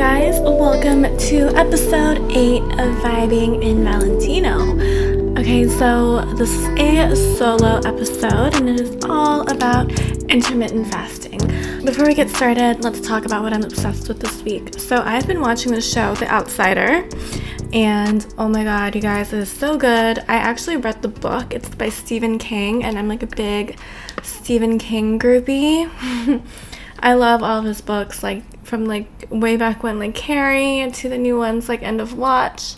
guys, welcome to episode 8 of Vibing in Valentino. Okay, so this is a solo episode and it is all about intermittent fasting. Before we get started, let's talk about what I'm obsessed with this week. So I've been watching the show The Outsider, and oh my god, you guys, it is so good. I actually read the book. It's by Stephen King, and I'm like a big Stephen King groupie. I love all of his books, like from like way back when, like Carrie, to the new ones like End of Watch,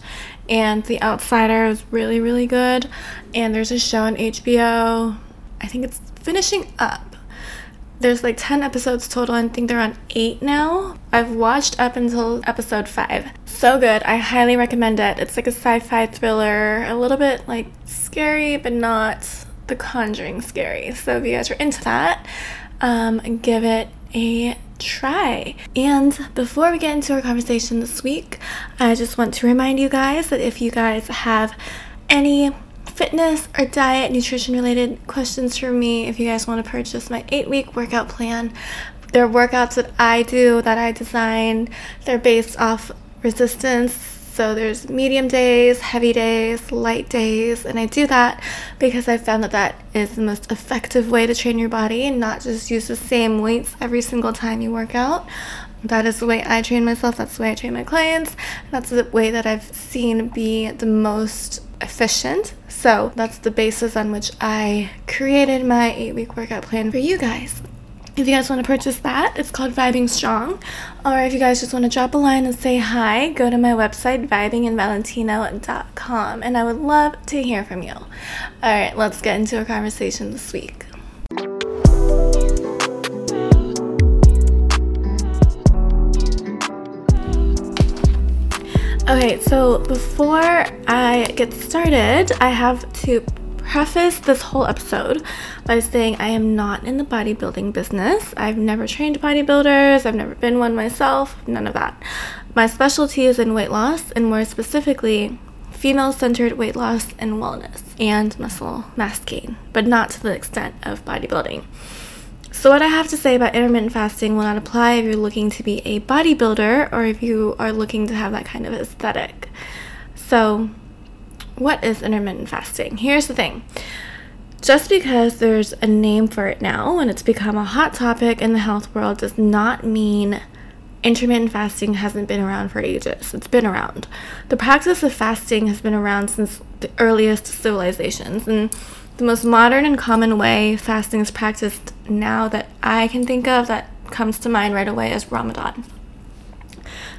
and The Outsider is really, really good. And there's a show on HBO. I think it's finishing up. There's like 10 episodes total, and I think they're on 8 now. I've watched up until episode 5. So good. I highly recommend it. It's like a sci-fi thriller, a little bit like scary, but not The Conjuring scary. So if you guys are into that, give it a try. And before we get into our conversation this week, I just want to remind you guys that if you guys have any fitness or diet, nutrition related questions for me, if you guys want to purchase my 8-week workout plan, they're workouts that I do, that I design. They're based off resistance. So there's medium days, heavy days, light days, and I do that because I found that is the most effective way to train your body and not just use the same weights every single time you work out. That is the way I train myself, that's the way I train my clients, that's the way that I've seen be the most efficient. So that's the basis on which I created my 8-week workout plan for you guys. If you guys want to purchase that, it's called Vibing Strong. Or if you guys just want to drop a line and say hi, go to my website, vibinginvalentino.com, and I would love to hear from you. All right, let's get into our conversation this week. Okay, so before I get started, I have to preface this whole episode by saying I am not in the bodybuilding business. I've never trained bodybuilders. I've never been one myself. None of that. My specialty is in weight loss, and more specifically, female-centered weight loss and wellness and muscle mass gain, but not to the extent of bodybuilding. So what I have to say about intermittent fasting will not apply if you're looking to be a bodybuilder or if you are looking to have that kind of aesthetic. So what is intermittent fasting? Here's the thing. Just because there's a name for it now and it's become a hot topic in the health world does not mean intermittent fasting hasn't been around for ages. It's been around. The practice of fasting has been around since the earliest civilizations, and the most modern and common way fasting is practiced now that I can think of that comes to mind right away is Ramadan.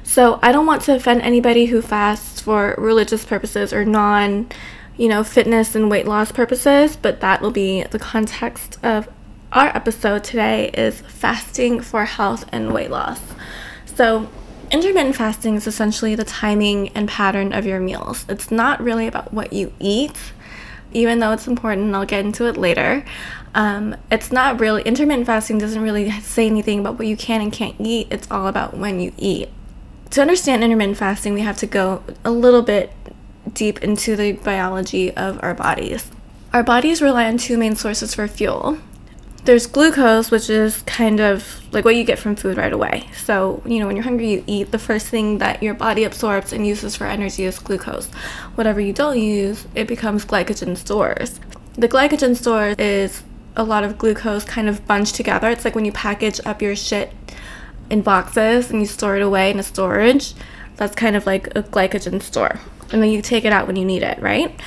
So I don't want to offend anybody who fasts for religious purposes or fitness and weight loss purposes, but that will be the context of our episode today, is fasting for health and weight loss. So intermittent fasting is essentially the timing and pattern of your meals. It's not really about what you eat, even though it's important, and I'll get into it later. Intermittent fasting doesn't really say anything about what you can and can't eat. It's all about when you eat. To understand intermittent fasting, we have to go a little bit deep into the biology of our bodies. Our bodies rely on two main sources for fuel. There's glucose, which is kind of like what you get from food right away. So, when you're hungry, you eat. The first thing that your body absorbs and uses for energy is glucose. Whatever you don't use, it becomes glycogen stores. The glycogen stores is a lot of glucose kind of bunched together. It's like when you package up your shit in boxes and you store it away in a storage. That's kind of like a glycogen store, and then you take it out when you need it, right?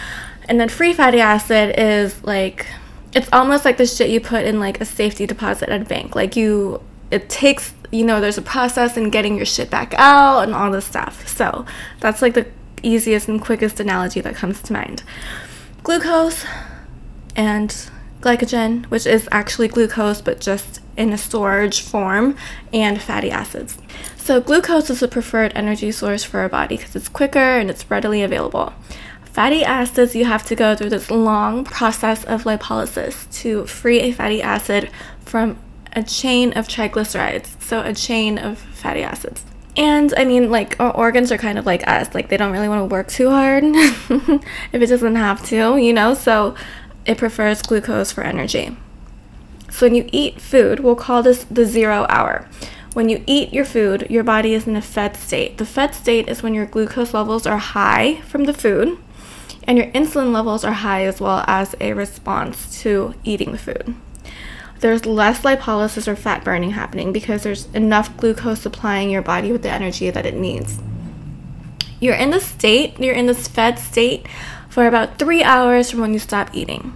And then free fatty acid is like, it's almost like the shit you put in like a safety deposit at a bank. Like it takes, there's a process in getting your shit back out and all this stuff. So that's like the easiest and quickest analogy that comes to mind. Glucose and glycogen, which is actually glucose but just in a storage form, and fatty acids. So glucose is the preferred energy source for our body because it's quicker and it's readily available. Fatty acids, you have to go through this long process of lipolysis to free a fatty acid from a chain of triglycerides, so a chain of fatty acids. And our organs are kind of like us, like they don't really want to work too hard if it doesn't have to, so it prefers glucose for energy. So when you eat food, we'll call this the 0 hour. When you eat your food, your body is in a fed state. The fed state is when your glucose levels are high from the food, and your insulin levels are high as well as a response to eating the food. There's less lipolysis or fat burning happening because there's enough glucose supplying your body with the energy that it needs. You're in this fed state for about 3 hours from when you stop eating.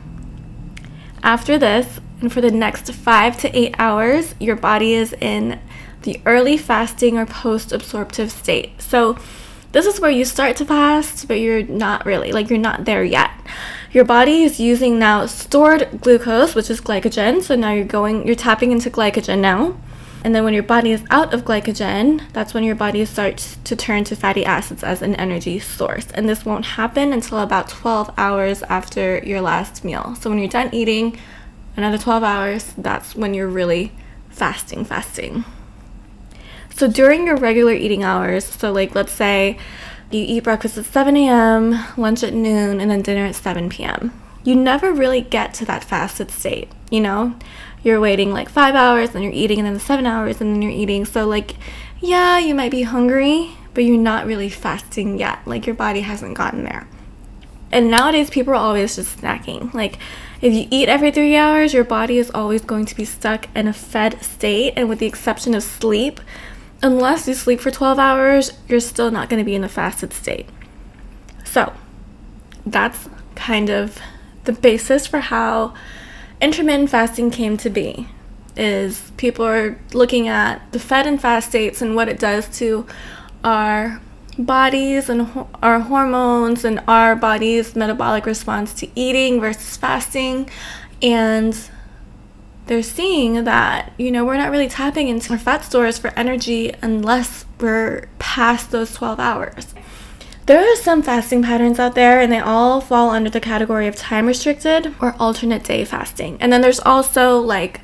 After this, and for the next 5 to 8 hours, your body is in the early fasting or post-absorptive state. So this is where you start to fast, but you're not really, like, you're not there yet. Your body is using now stored glucose, which is glycogen. So now you're tapping into glycogen now. And then when your body is out of glycogen, that's when your body starts to turn to fatty acids as an energy source. And this won't happen until about 12 hours after your last meal. So when you're done eating, another 12 hours, that's when you're really fasting. So during your regular eating hours, so like let's say you eat breakfast at 7 a.m., lunch at noon, and then dinner at 7 p.m. You never really get to that fasted state, you know? You're waiting like 5 hours, and you're eating, and then 7 hours, and then you're eating. So like, yeah, you might be hungry, but you're not really fasting yet. Like your body hasn't gotten there. And nowadays, people are always just snacking. Like, if you eat every 3 hours, your body is always going to be stuck in a fed state. And with the exception of sleep, unless you sleep for 12 hours, you're still not going to be in a fasted state. So that's kind of the basis for how intermittent fasting came to be, is people are looking at the fed and fast states and what it does to our bodies and our hormones and our body's metabolic response to eating versus fasting. And they're seeing that, you know, we're not really tapping into our fat stores for energy unless we're past those 12 hours. There are some fasting patterns out there, and they all fall under the category of time restricted or alternate day fasting. And then there's also like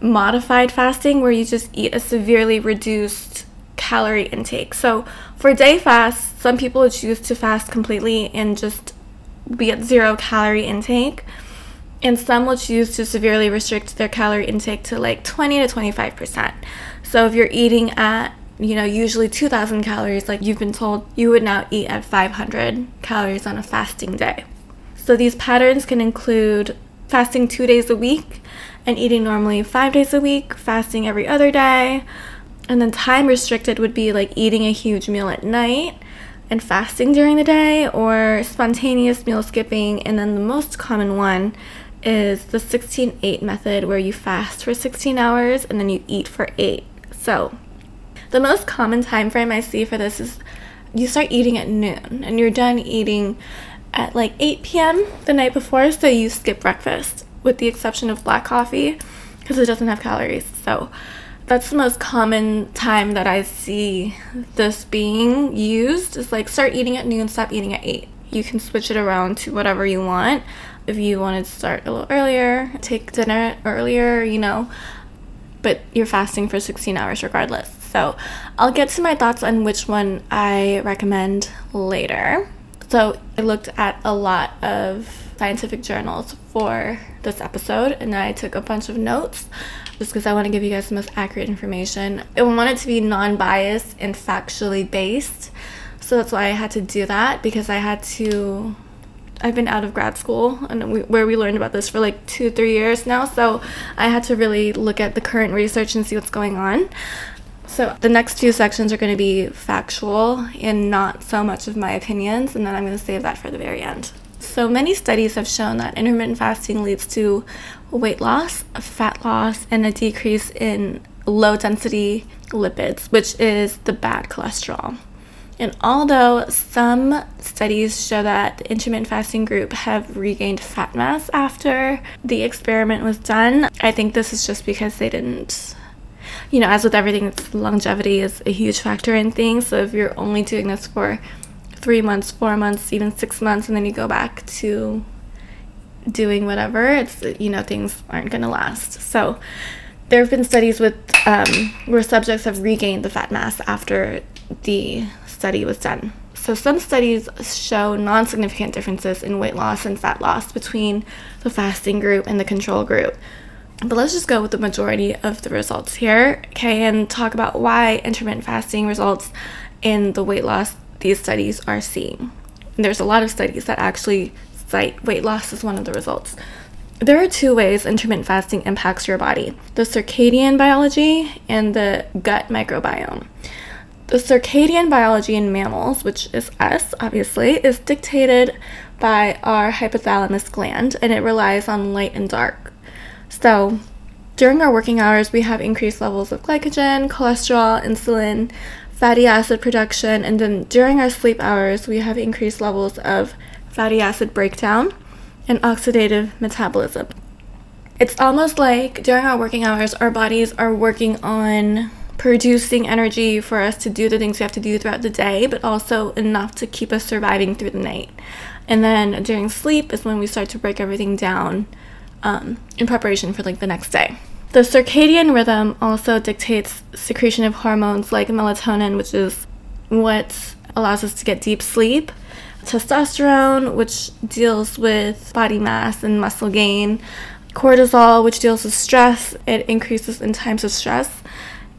modified fasting, where you just eat a severely reduced calorie intake. So for day fasts, some people choose to fast completely and just be at zero calorie intake. And some will choose to severely restrict their calorie intake to like 20 to 25%. So if you're eating at, you know, usually 2,000 calories, like you've been told, you would now eat at 500 calories on a fasting day. So these patterns can include fasting 2 days a week and eating normally 5 days a week, fasting every other day. And then time restricted would be like eating a huge meal at night and fasting during the day, or spontaneous meal skipping. And then the most common one is the 16-8 method, where you fast for 16 hours and then you eat for 8. So the most common time frame I see for this is you start eating at noon and you're done eating at like 8 p.m. the night before, so you skip breakfast with the exception of black coffee because it doesn't have calories. So that's the most common time that I see this being used, is like start eating at noon, stop eating at 8. You can switch it around to whatever you want. If you want to start a little earlier, take dinner earlier, you know, but you're fasting for 16 hours regardless. So I'll get to my thoughts on which one I recommend later. So I looked at a lot of scientific journals for this episode, and I took a bunch of notes just because I want to give you guys the most accurate information. I want it to be non-biased and factually based. So that's why I had to do that, because I've been out of grad school, and we learned about this for like 2-3 years now. So I had to really look at the current research and see what's going on. So the next few sections are going to be factual and not so much of my opinions, and then I'm going to save that for the very end. So many studies have shown that intermittent fasting leads to weight loss, fat loss, and a decrease in low-density lipids, which is the bad cholesterol. And although some studies show that the intermittent fasting group have regained fat mass after the experiment was done, I think this is just because they didn't, you know, as with everything, longevity is a huge factor in things. So if you're only doing this for 3 months, 4 months, even 6 months, and then you go back to doing whatever, it's, you know, things aren't going to last. So there have been studies with where subjects have regained the fat mass after the study was done. So some studies show non-significant differences in weight loss and fat loss between the fasting group and the control group. But let's just go with the majority of the results here, okay, and talk about why intermittent fasting results in the weight loss these studies are seeing. And there's a lot of studies that actually cite weight loss as one of the results. There are two ways intermittent fasting impacts your body: the circadian biology and the gut microbiome. The circadian biology in mammals, which is us, obviously, is dictated by our hypothalamus gland, and it relies on light and dark. So during our working hours, we have increased levels of glycogen, cholesterol, insulin, fatty acid production, and then during our sleep hours, we have increased levels of fatty acid breakdown and oxidative metabolism. It's almost like during our working hours, our bodies are working on producing energy for us to do the things we have to do throughout the day, but also enough to keep us surviving through the night. And then during sleep is when we start to break everything down in preparation for the next day. The circadian rhythm also dictates secretion of hormones like melatonin, which is what allows us to get deep sleep, testosterone, which deals with body mass and muscle gain, cortisol, which deals with stress, it increases in times of stress,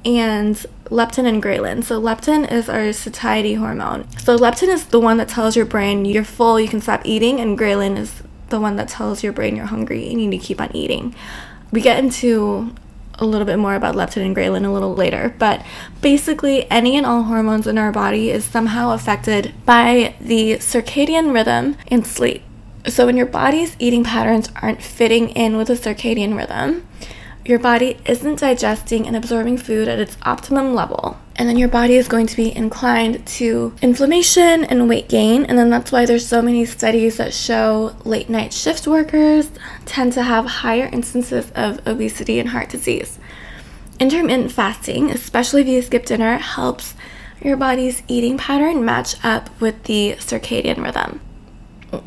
and leptin and ghrelin. So leptin is our satiety hormone. So leptin is the one that tells your brain you're full, you can stop eating, and ghrelin is the one that tells your brain you're hungry and you need to keep on eating. We get into a little bit more about leptin and ghrelin a little later, but basically any and all hormones in our body is somehow affected by the circadian rhythm and sleep. So when your body's eating patterns aren't fitting in with the circadian rhythm, your body isn't digesting and absorbing food at its optimum level. And then your body is going to be inclined to inflammation and weight gain. And then that's why there's so many studies that show late night shift workers tend to have higher instances of obesity and heart disease. Intermittent fasting, especially if you skip dinner, helps your body's eating pattern match up with the circadian rhythm.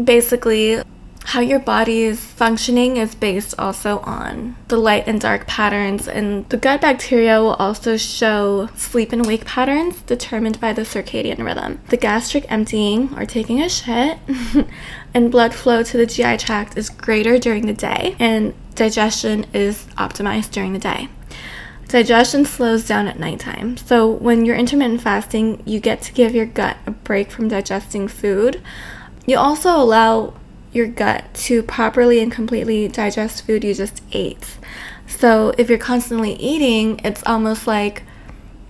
Basically, how your body is functioning is based also on the light and dark patterns, and the gut bacteria will also show sleep and wake patterns determined by the circadian rhythm. The gastric emptying, or taking a shit, and blood flow to the GI tract is greater during the day, and digestion is optimized during the day. Digestion slows down at nighttime. So when you're intermittent fasting, you get to give your gut a break from digesting food. You also allow your gut to properly and completely digest food you just ate. So if you're constantly eating, it's almost like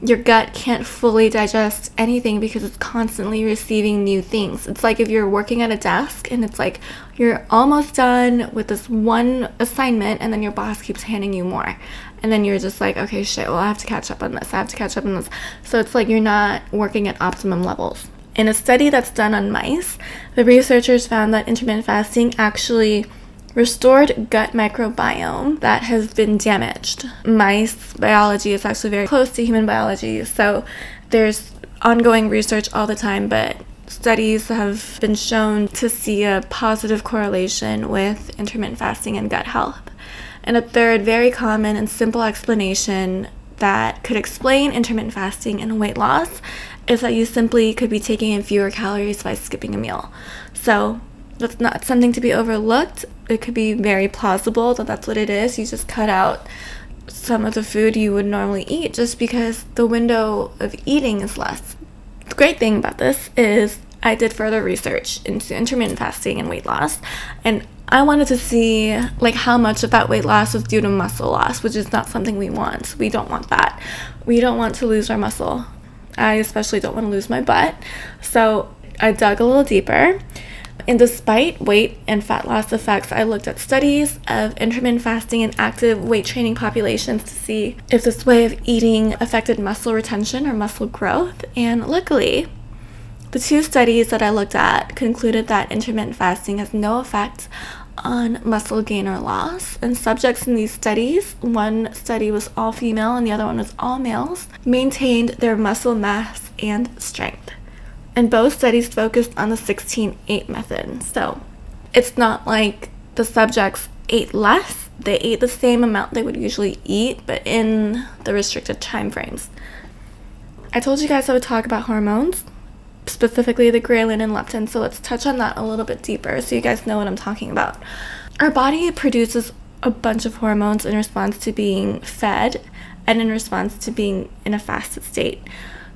your gut can't fully digest anything because it's constantly receiving new things. It's like if you're working at a desk and it's like you're almost done with this one assignment and then your boss keeps handing you more. And then you're just like, okay, shit, well, I have to catch up on this. I have to catch up on this. So it's like you're not working at optimum levels. In a study that's done on mice, the researchers found that intermittent fasting actually restored gut microbiome that has been damaged. Mice biology is actually very close to human biology, so there's ongoing research all the time, but studies have been shown to see a positive correlation with intermittent fasting and gut health. And a third very common and simple explanation that could explain intermittent fasting and weight loss is that you simply could be taking in fewer calories by skipping a meal. So that's not something to be overlooked. It could be very plausible that that's what it is. You just cut out some of the food you would normally eat just because the window of eating is less. The great thing about this is I did further research into intermittent fasting and weight loss, and I wanted to see how much of that weight loss was due to muscle loss, which is not something we want. We don't want that. We don't want to lose our muscle. I especially don't want to lose my butt. So I dug a little deeper, and despite weight and fat loss effects, I looked at studies of intermittent fasting in active weight training populations to see if this way of eating affected muscle retention or muscle growth, and luckily, the two studies that I looked at concluded that intermittent fasting has no effect on muscle gain or loss, and subjects in these studies, one study was all female and the other one was all males, maintained their muscle mass and strength. And both studies focused on the 16-8 method. So it's not like the subjects ate less, they ate the same amount they would usually eat, but in the restricted time frames. I told you guys I would talk about hormones, specifically the ghrelin and leptin, so let's touch on that a little bit deeper so you guys know what I'm talking about. Our body produces a bunch of hormones in response to being fed and in response to being in a fasted state.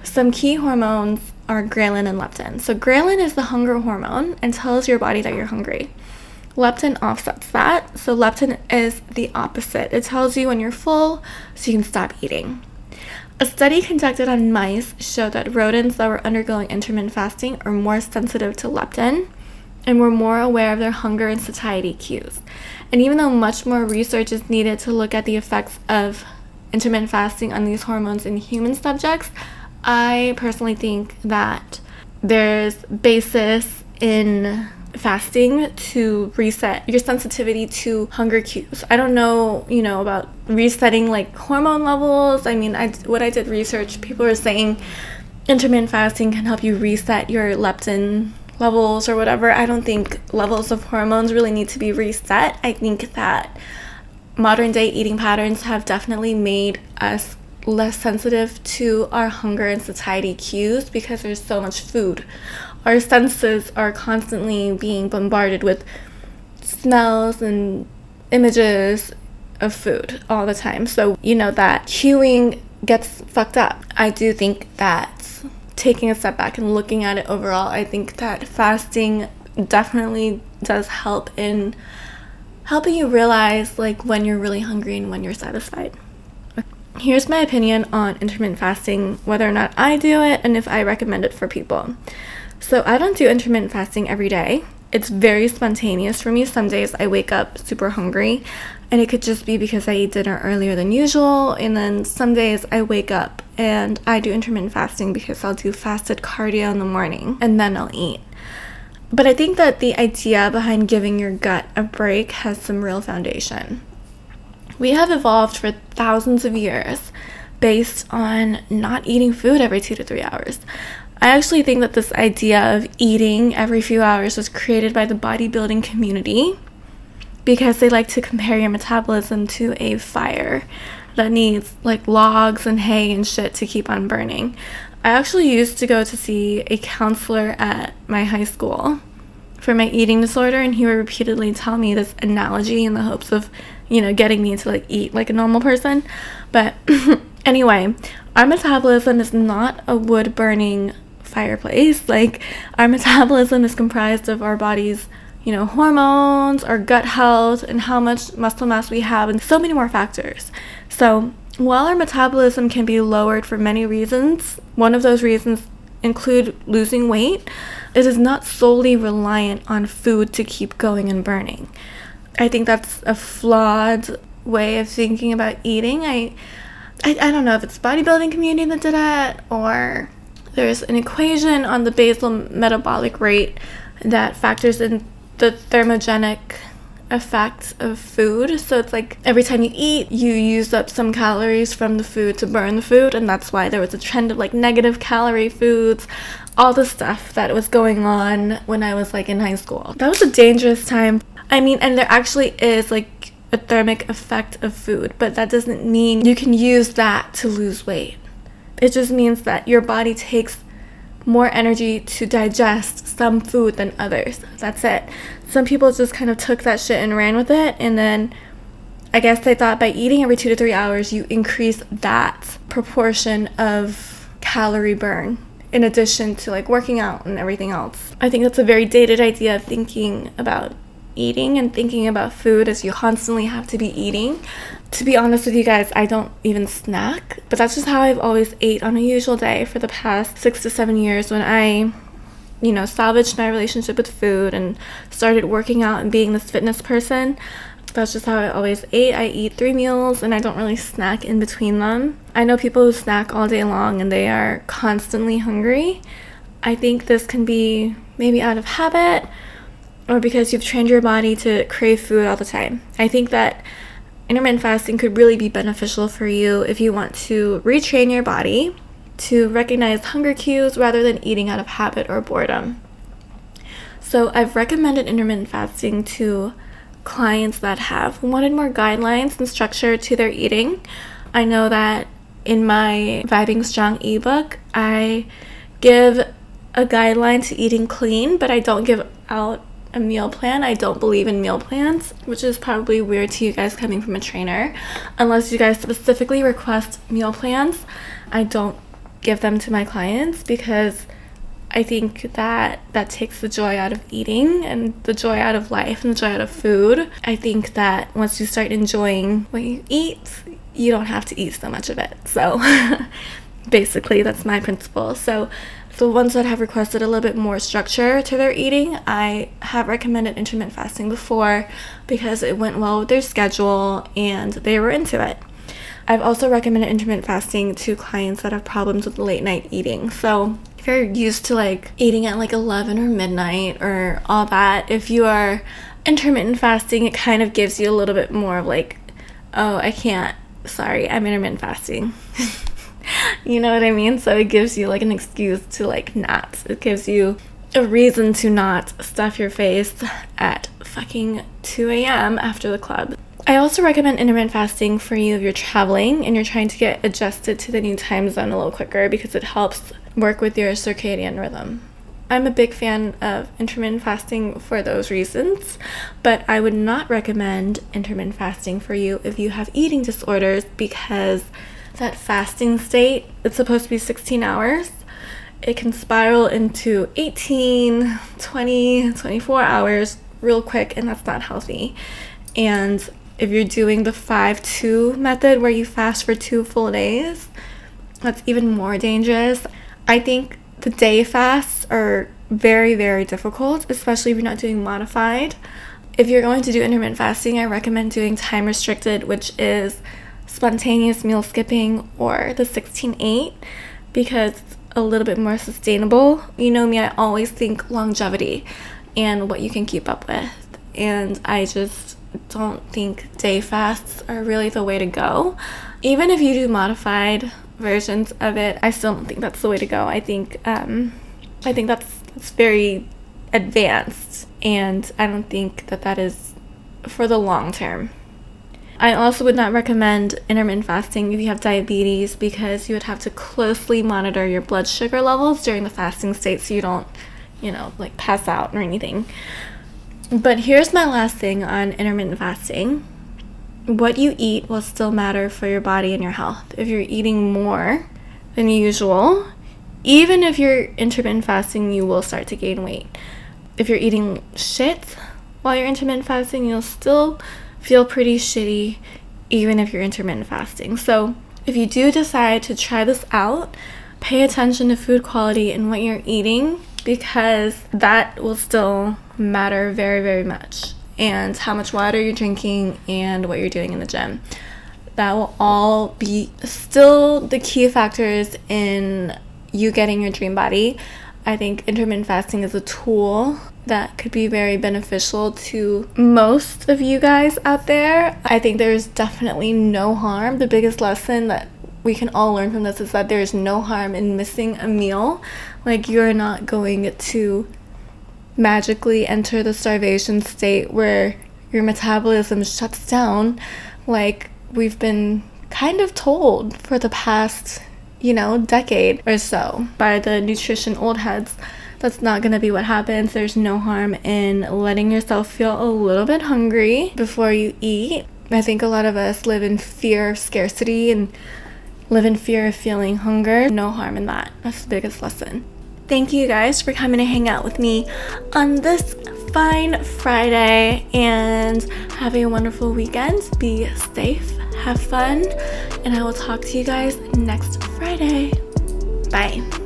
Some key hormones are ghrelin and leptin. So ghrelin is the hunger hormone and tells your body that you're hungry. Leptin offsets that. So leptin is the opposite. It tells you when you're full so you can stop eating. A study conducted on mice showed that rodents that were undergoing intermittent fasting are more sensitive to leptin and were more aware of their hunger and satiety cues. And even though much more research is needed to look at the effects of intermittent fasting on these hormones in human subjects, I personally think that there's basis in fasting to reset your sensitivity to hunger cues. I don't know, about resetting like hormone levels. I mean, I did research, people are saying intermittent fasting can help you reset your leptin levels or whatever. I don't think levels of hormones really need to be reset. I think that modern day eating patterns have definitely made us less sensitive to our hunger and satiety cues because there's so much food. Our senses are constantly being bombarded with smells and images of food all the time. So, that cueing gets fucked up. I do think that taking a step back and looking at it overall, I think that fasting definitely does help in helping you realize like when you're really hungry and when you're satisfied. Here's my opinion on intermittent fasting, whether or not I do it and if I recommend it for people. So I don't do intermittent fasting every day. It's very spontaneous for me. Some days I wake up super hungry and it could just be because I eat dinner earlier than usual. And then some days I wake up and I do intermittent fasting because I'll do fasted cardio in the morning and then I'll eat. But I think that the idea behind giving your gut a break has some real foundation. We have evolved for thousands of years based on not eating food every 2 to 3 hours. I actually think that this idea of eating every few hours was created by the bodybuilding community because they like to compare your metabolism to a fire that needs like logs and hay and shit to keep on burning. I actually used to go to see a counselor at my high school for my eating disorder, and he would repeatedly tell me this analogy in the hopes of getting me to like eat like a normal person. But anyway, our metabolism is not a wood burning fireplace. Like our metabolism is comprised of our body's hormones, our gut health, and how much muscle mass we have, and so many more factors. So while our metabolism can be lowered for many reasons, one of those reasons include losing weight, it is not solely reliant on food to keep going and burning. I think that's a flawed way of thinking about eating. I don't know if it's bodybuilding community that did it, or there's an equation on the basal metabolic rate that factors in the thermogenic effects of food. So it's like every time you eat, you use up some calories from the food to burn the food, and that's why there was a trend of like negative calorie foods, all the stuff that was going on when I was like in high school. That was a dangerous time. I mean, and there actually is like a thermic effect of food, but that doesn't mean you can use that to lose weight. It just means that your body takes more energy to digest some food than others. That's it. Some people just kind of took that shit and ran with it, and then I guess they thought by eating every 2 to 3 hours you increase that proportion of calorie burn in addition to like working out and everything else. I think that's a very dated idea of thinking about eating and thinking about food as you constantly have to be eating. To be honest with you guys, I don't even snack, but that's just how I've always ate on a usual day for the past 6 to 7 years. When I salvaged my relationship with food and started working out and being this fitness person, that's just how I always ate. I eat 3 meals and I don't really snack in between them. I know people who snack all day long and they are constantly hungry. I think this can be maybe out of habit, or because you've trained your body to crave food all the time. I think that intermittent fasting could really be beneficial for you if you want to retrain your body to recognize hunger cues rather than eating out of habit or boredom. So I've recommended intermittent fasting to clients that have wanted more guidelines and structure to their eating. I know that in my Vibing Strong ebook, I give a guideline to eating clean, but I don't give out a meal plan. I don't believe in meal plans, which is probably weird to you guys coming from a trainer, unless you guys specifically request meal plans. I don't give them to my clients because I think that takes the joy out of eating and the joy out of life and the joy out of food. I think that once you start enjoying what you eat, you don't have to eat so much of it. So basically, that's my principle. So the ones that have requested a little bit more structure to their eating, I have recommended intermittent fasting before because it went well with their schedule and they were into it. I've also recommended intermittent fasting to clients that have problems with late night eating. So if you're used to like eating at like 11 or midnight or all that, if you are intermittent fasting, it kind of gives you a little bit more of like, oh, I can't, sorry, I'm intermittent fasting. You know what I mean? So it gives you like an excuse to like not. It gives you a reason to not stuff your face at fucking 2 a.m. after the club. I also recommend intermittent fasting for you if you're traveling and you're trying to get adjusted to the new time zone a little quicker because it helps work with your circadian rhythm. I'm a big fan of intermittent fasting for those reasons, but I would not recommend intermittent fasting for you if you have eating disorders because that fasting state, it's supposed to be 16 hours. It can spiral into 18, 20, 24 hours real quick, and that's not healthy. And if you're doing the 5-2 method where you fast for 2 full days, that's even more dangerous. I think the day fasts are very, very difficult, especially if you're not doing modified. If you're going to do intermittent fasting, I recommend doing time restricted, which is spontaneous meal skipping or the 16-8 because it's a little bit more sustainable. You know me, I always think longevity and what you can keep up with, and I just don't think day fasts are really the way to go. Even if you do modified versions of it, I still don't think that's the way to go. I think I think that's very advanced, and I don't think that is for the long term. I also would not recommend intermittent fasting if you have diabetes because you would have to closely monitor your blood sugar levels during the fasting state so you don't, like pass out or anything. But here's my last thing on intermittent fasting. What you eat will still matter for your body and your health. If you're eating more than usual, even if you're intermittent fasting, you will start to gain weight. If you're eating shit while you're intermittent fasting, you'll still feel pretty shitty even if you're intermittent fasting. So if you do decide to try this out, pay attention to food quality and what you're eating because that will still matter very, very much. And how much water you're drinking and what you're doing in the gym. That will all be still the key factors in you getting your dream body. I think intermittent fasting is a tool that could be very beneficial to most of you guys out there. I think there's definitely no harm. The biggest lesson that we can all learn from this is that there's no harm in missing a meal. Like, you're not going to magically enter the starvation state where your metabolism shuts down like we've been kind of told for the past, decade or so by the nutrition old heads. That's not going to be what happens. There's no harm in letting yourself feel a little bit hungry before you eat. I think a lot of us live in fear of scarcity and live in fear of feeling hunger. No harm in that. That's the biggest lesson. Thank you guys for coming to hang out with me on this fine Friday, and have a wonderful weekend. Be safe, have fun, and I will talk to you guys next Friday. Bye.